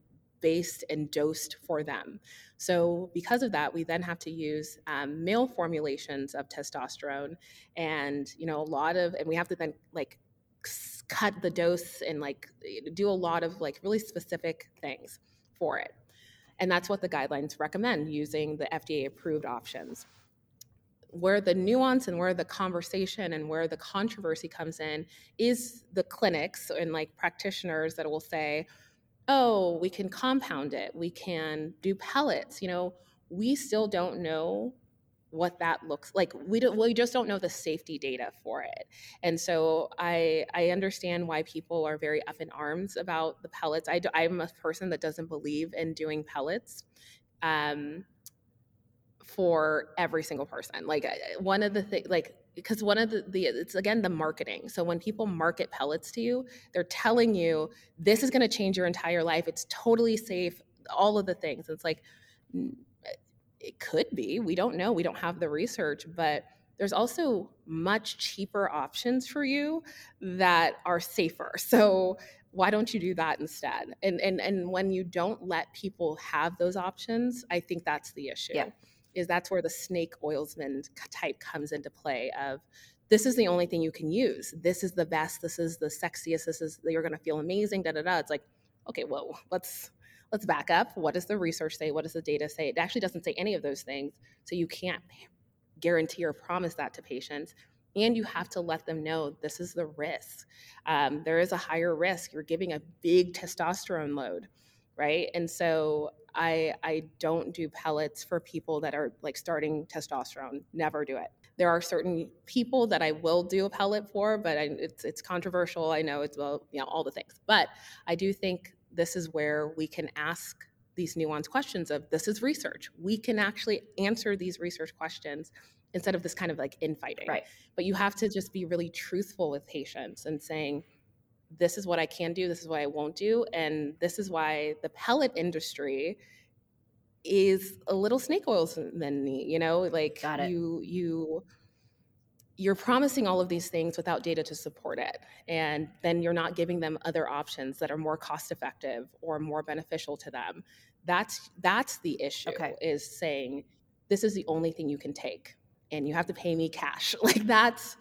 based and dosed for them. So because of that, we then have to use male formulations of testosterone, and, you know, and we have to then like cut the dose and like do a lot of like really specific things for it. And that's what the guidelines recommend, using the FDA approved options. Where the nuance and where the conversation and where the controversy comes in is the clinics and like practitioners that will say, oh, we can compound it, we can do pellets. You know, we still don't know what that looks like. We just don't know the safety data for it. And so I understand why people are very up in arms about the pellets. I'm a person that doesn't believe in doing pellets for every single person. Like one of the things, like, because one of the it's again, the marketing. So when people market pellets to you, they're telling you this is going to change your entire life, it's totally safe, all of the things. It's like, it could be, we don't know, we don't have the research, but there's also much cheaper options for you that are safer. So why don't you do that instead? And when you don't let people have those options, I think that's the issue. Yeah. Is that's where the snake oilsman type comes into play of, this is the only thing you can use, this is the best, this is the sexiest, this is, you're going to feel amazing, da, da, da. It's like, okay, whoa, let's back up. What does the research say? What does the data say? It actually doesn't say any of those things. So you can't guarantee or promise that to patients. And you have to let them know this is the risk. There is a higher risk. You're giving a big testosterone load, right? And so I don't do pellets for people that are like starting testosterone. Never do it. There are certain people that I will do a pellet for, but it's controversial. I know it's, well, you know, all the things. But I do think this is where we can ask these nuanced questions of, this is research. We can actually answer these research questions instead of this kind of like infighting. Right. But you have to just be really truthful with patients and saying, this is what I can do, this is what I won't do, and this is why the pellet industry is a little snake oilsman-y, you know, like you're promising all of these things without data to support it, and then you're not giving them other options that are more cost-effective or more beneficial to them. That's the issue, okay, is saying, this is the only thing you can take, and you have to pay me cash. Like that's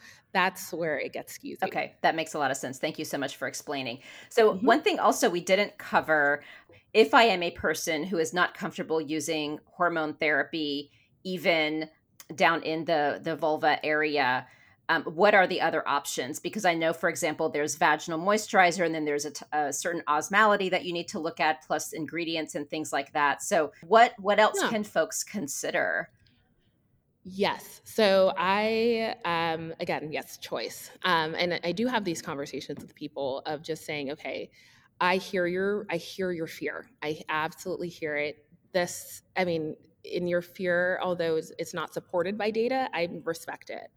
where it gets skewed. Okay, that makes a lot of sense. Thank you so much for explaining. So mm-hmm. One thing also we didn't cover, if I am a person who is not comfortable using hormone therapy, even down in the vulva area, what are the other options? Because I know, for example, there's vaginal moisturizer, and then there's a certain osmolality that you need to look at, plus ingredients and things like that. So what else can folks consider? Yes. So I, again, yes, choice. And I do have these conversations with people of just saying, okay, I hear your fear. I absolutely hear it. This, I mean, in your fear, although it's not supported by data, I respect it.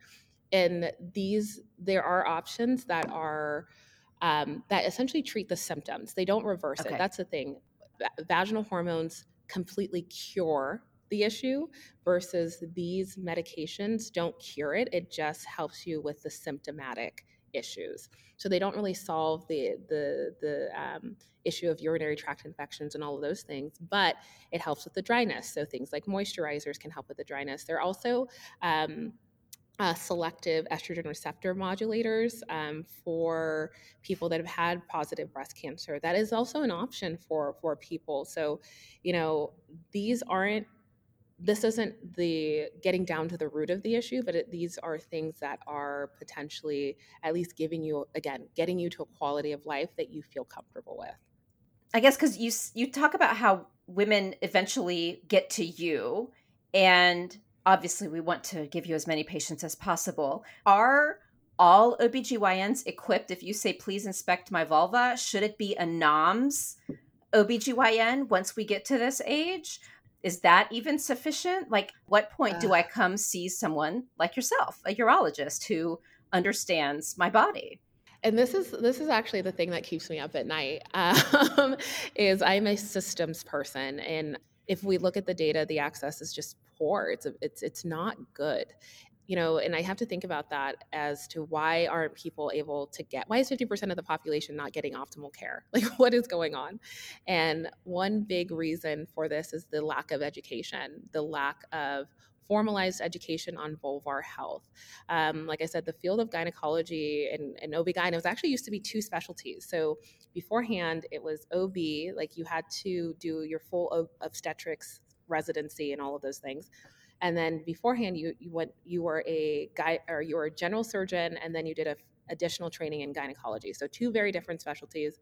And there are options that are, that essentially treat the symptoms. They don't reverse it. That's the thing. Vaginal hormones completely cure the issue, versus these medications don't cure it. It just helps you with the symptomatic issues. So they don't really solve the issue of urinary tract infections and all of those things, but it helps with the dryness. So things like moisturizers can help with the dryness. They're also selective estrogen receptor modulators for people that have had positive breast cancer. That is also an option for people. So, you know, this isn't the getting down to the root of the issue, but these are things that are potentially at least giving you, again, getting you to a quality of life that you feel comfortable with. I guess because you talk about how women eventually get to you, and obviously we want to give you as many patients as possible. Are all OBGYNs equipped? If you say, please inspect my vulva, should it be a NAMS OBGYN once we get to this age? Is that even sufficient? Like, what point do I come see someone like yourself, a urologist who understands my body? And this is actually the thing that keeps me up at night, is I'm a systems person. And if we look at the data, the access is just poor. It's not good. You know, and I have to think about that as to why is 50% of the population not getting optimal care? Like, what is going on? And one big reason for this is the lack of education, the lack of formalized education on vulvar health. Like I said, the field of gynecology and OB-GYN, it was actually used to be two specialties. So beforehand, it was OB, like you had to do your full obstetrics residency and all of those things. And then beforehand, you were a general surgeon, and then you did additional training in gynecology. So two very different specialties.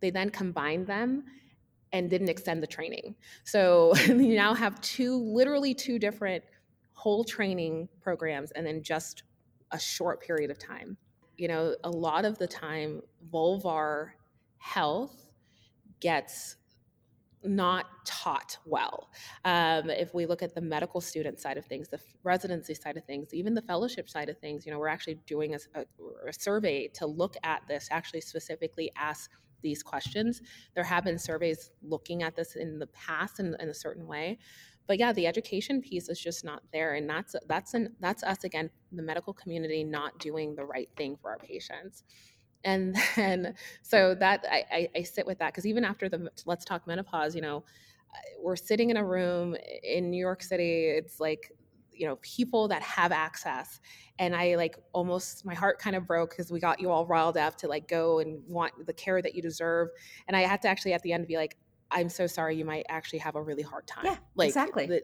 They then combined them and didn't extend the training. So you now have literally two different whole training programs, and then just a short period of time. You know, a lot of the time, vulvar health gets not taught well. If we look at the medical student side of things, the residency side of things, even the fellowship side of things, you know, we're actually doing a survey to look at this, actually specifically ask these questions. There have been surveys looking at this in the past in a certain way. But yeah, the education piece is just not there. And that's us, again, the medical community not doing the right thing for our patients. And then, so that I sit with that, because even after the Let's Talk Menopause, you know, we're sitting in a room in New York City. It's like, you know, people that have access, and I my heart kind of broke because we got you all riled up to like go and want the care that you deserve. And I had to actually at the end be like, I'm so sorry, you might actually have a really hard time. Yeah, like, exactly.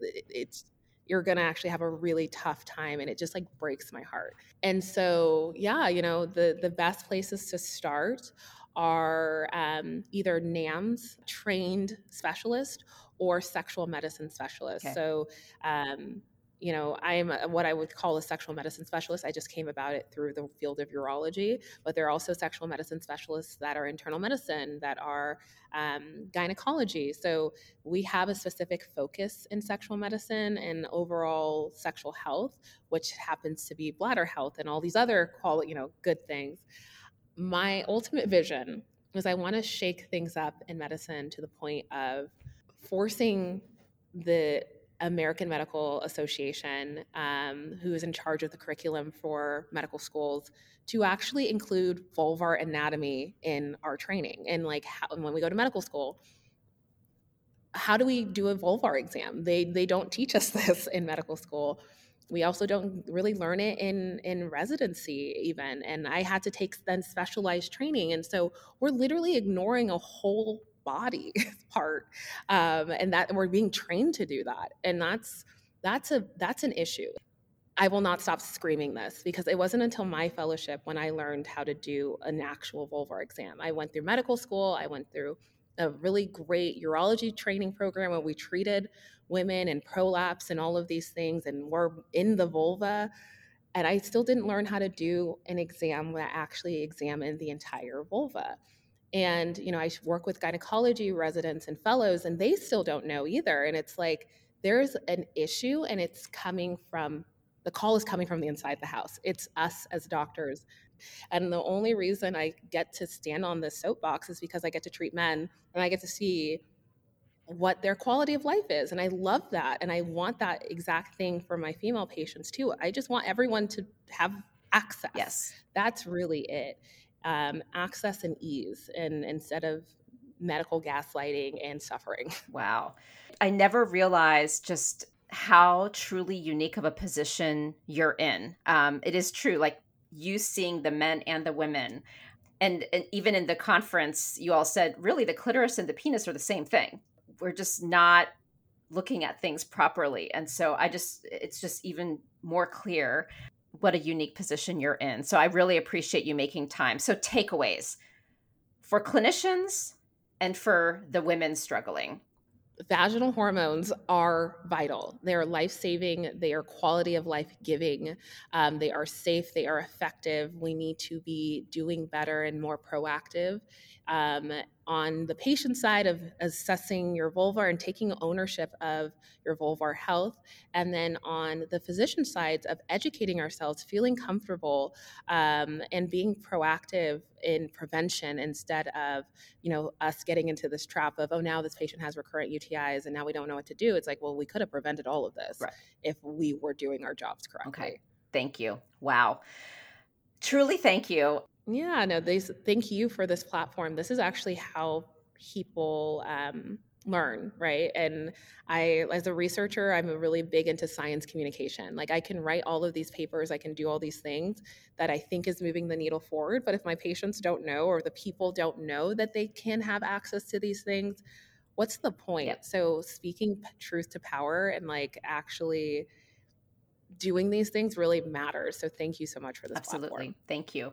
You're going to actually have a really tough time. And it just like breaks my heart. And so, yeah, you know, the best places to start are either NAMS trained specialist or sexual medicine specialist. Okay. So, you know, I'm what I would call a sexual medicine specialist. I just came about it through the field of urology, but there are also sexual medicine specialists that are internal medicine, that are gynecology. So we have a specific focus in sexual medicine and overall sexual health, which happens to be bladder health and all these other good things. My ultimate vision is I want to shake things up in medicine to the point of forcing the American Medical Association, who is in charge of the curriculum for medical schools, to actually include vulvar anatomy in our training. And like when we go to medical school, how do we do a vulvar exam? They don't teach us this in medical school. We also don't really learn it in residency even. And I had to take then specialized training. And so we're literally ignoring a whole body part, and that we're being trained to do that, and that's an issue. I will not stop screaming this, because it wasn't until my fellowship when I learned how to do an actual vulvar exam. I went through medical school. I went through a really great urology training program where we treated women and prolapse and all of these things, and we're in the vulva. And I still didn't learn how to do an exam that actually examined the entire vulva. And, you know, I work with gynecology residents and fellows, and they still don't know either. And it's like, there's an issue, and it's coming from, the call is coming from the inside the house. It's us as doctors. And the only reason I get to stand on this soapbox is because I get to treat men, and I get to see what their quality of life is. And I love that. And I want that exact thing for my female patients too. I just want everyone to have access. Yes. That's really it. Access and ease, and instead of medical gaslighting and suffering. Wow. I never realized just how truly unique of a position you're in. It is true, like you seeing the men and the women. And even in the conference, you all said, really, the clitoris and the penis are the same thing. We're just not looking at things properly. And so it's just even more clear what a unique position you're in. So I really appreciate you making time. So takeaways for clinicians and for the women struggling. Vaginal hormones are vital. They are life-saving. They are quality of life-giving. They are safe. They are effective. We need to be doing better and more proactive on the patient side of assessing your vulvar and taking ownership of your vulvar health. And then on the physician side of educating ourselves, feeling comfortable and being proactive in prevention instead of, you know, us getting into this trap of, oh, now this patient has recurrent UTIs and now we don't know what to do. It's like, well, we could have prevented all of this if we were doing our jobs correctly. Okay. Thank you. Wow. Truly, thank you. Yeah, no, thank you for this platform. This is actually how people learn, right? And as a researcher, I'm really big into science communication. Like I can write all of these papers, I can do all these things that I think is moving the needle forward. But if my patients don't know, or the people don't know that they can have access to these things, what's the point? Yep. So speaking truth to power and like actually doing these things really matters. So thank you so much for this platform. Absolutely. Thank you.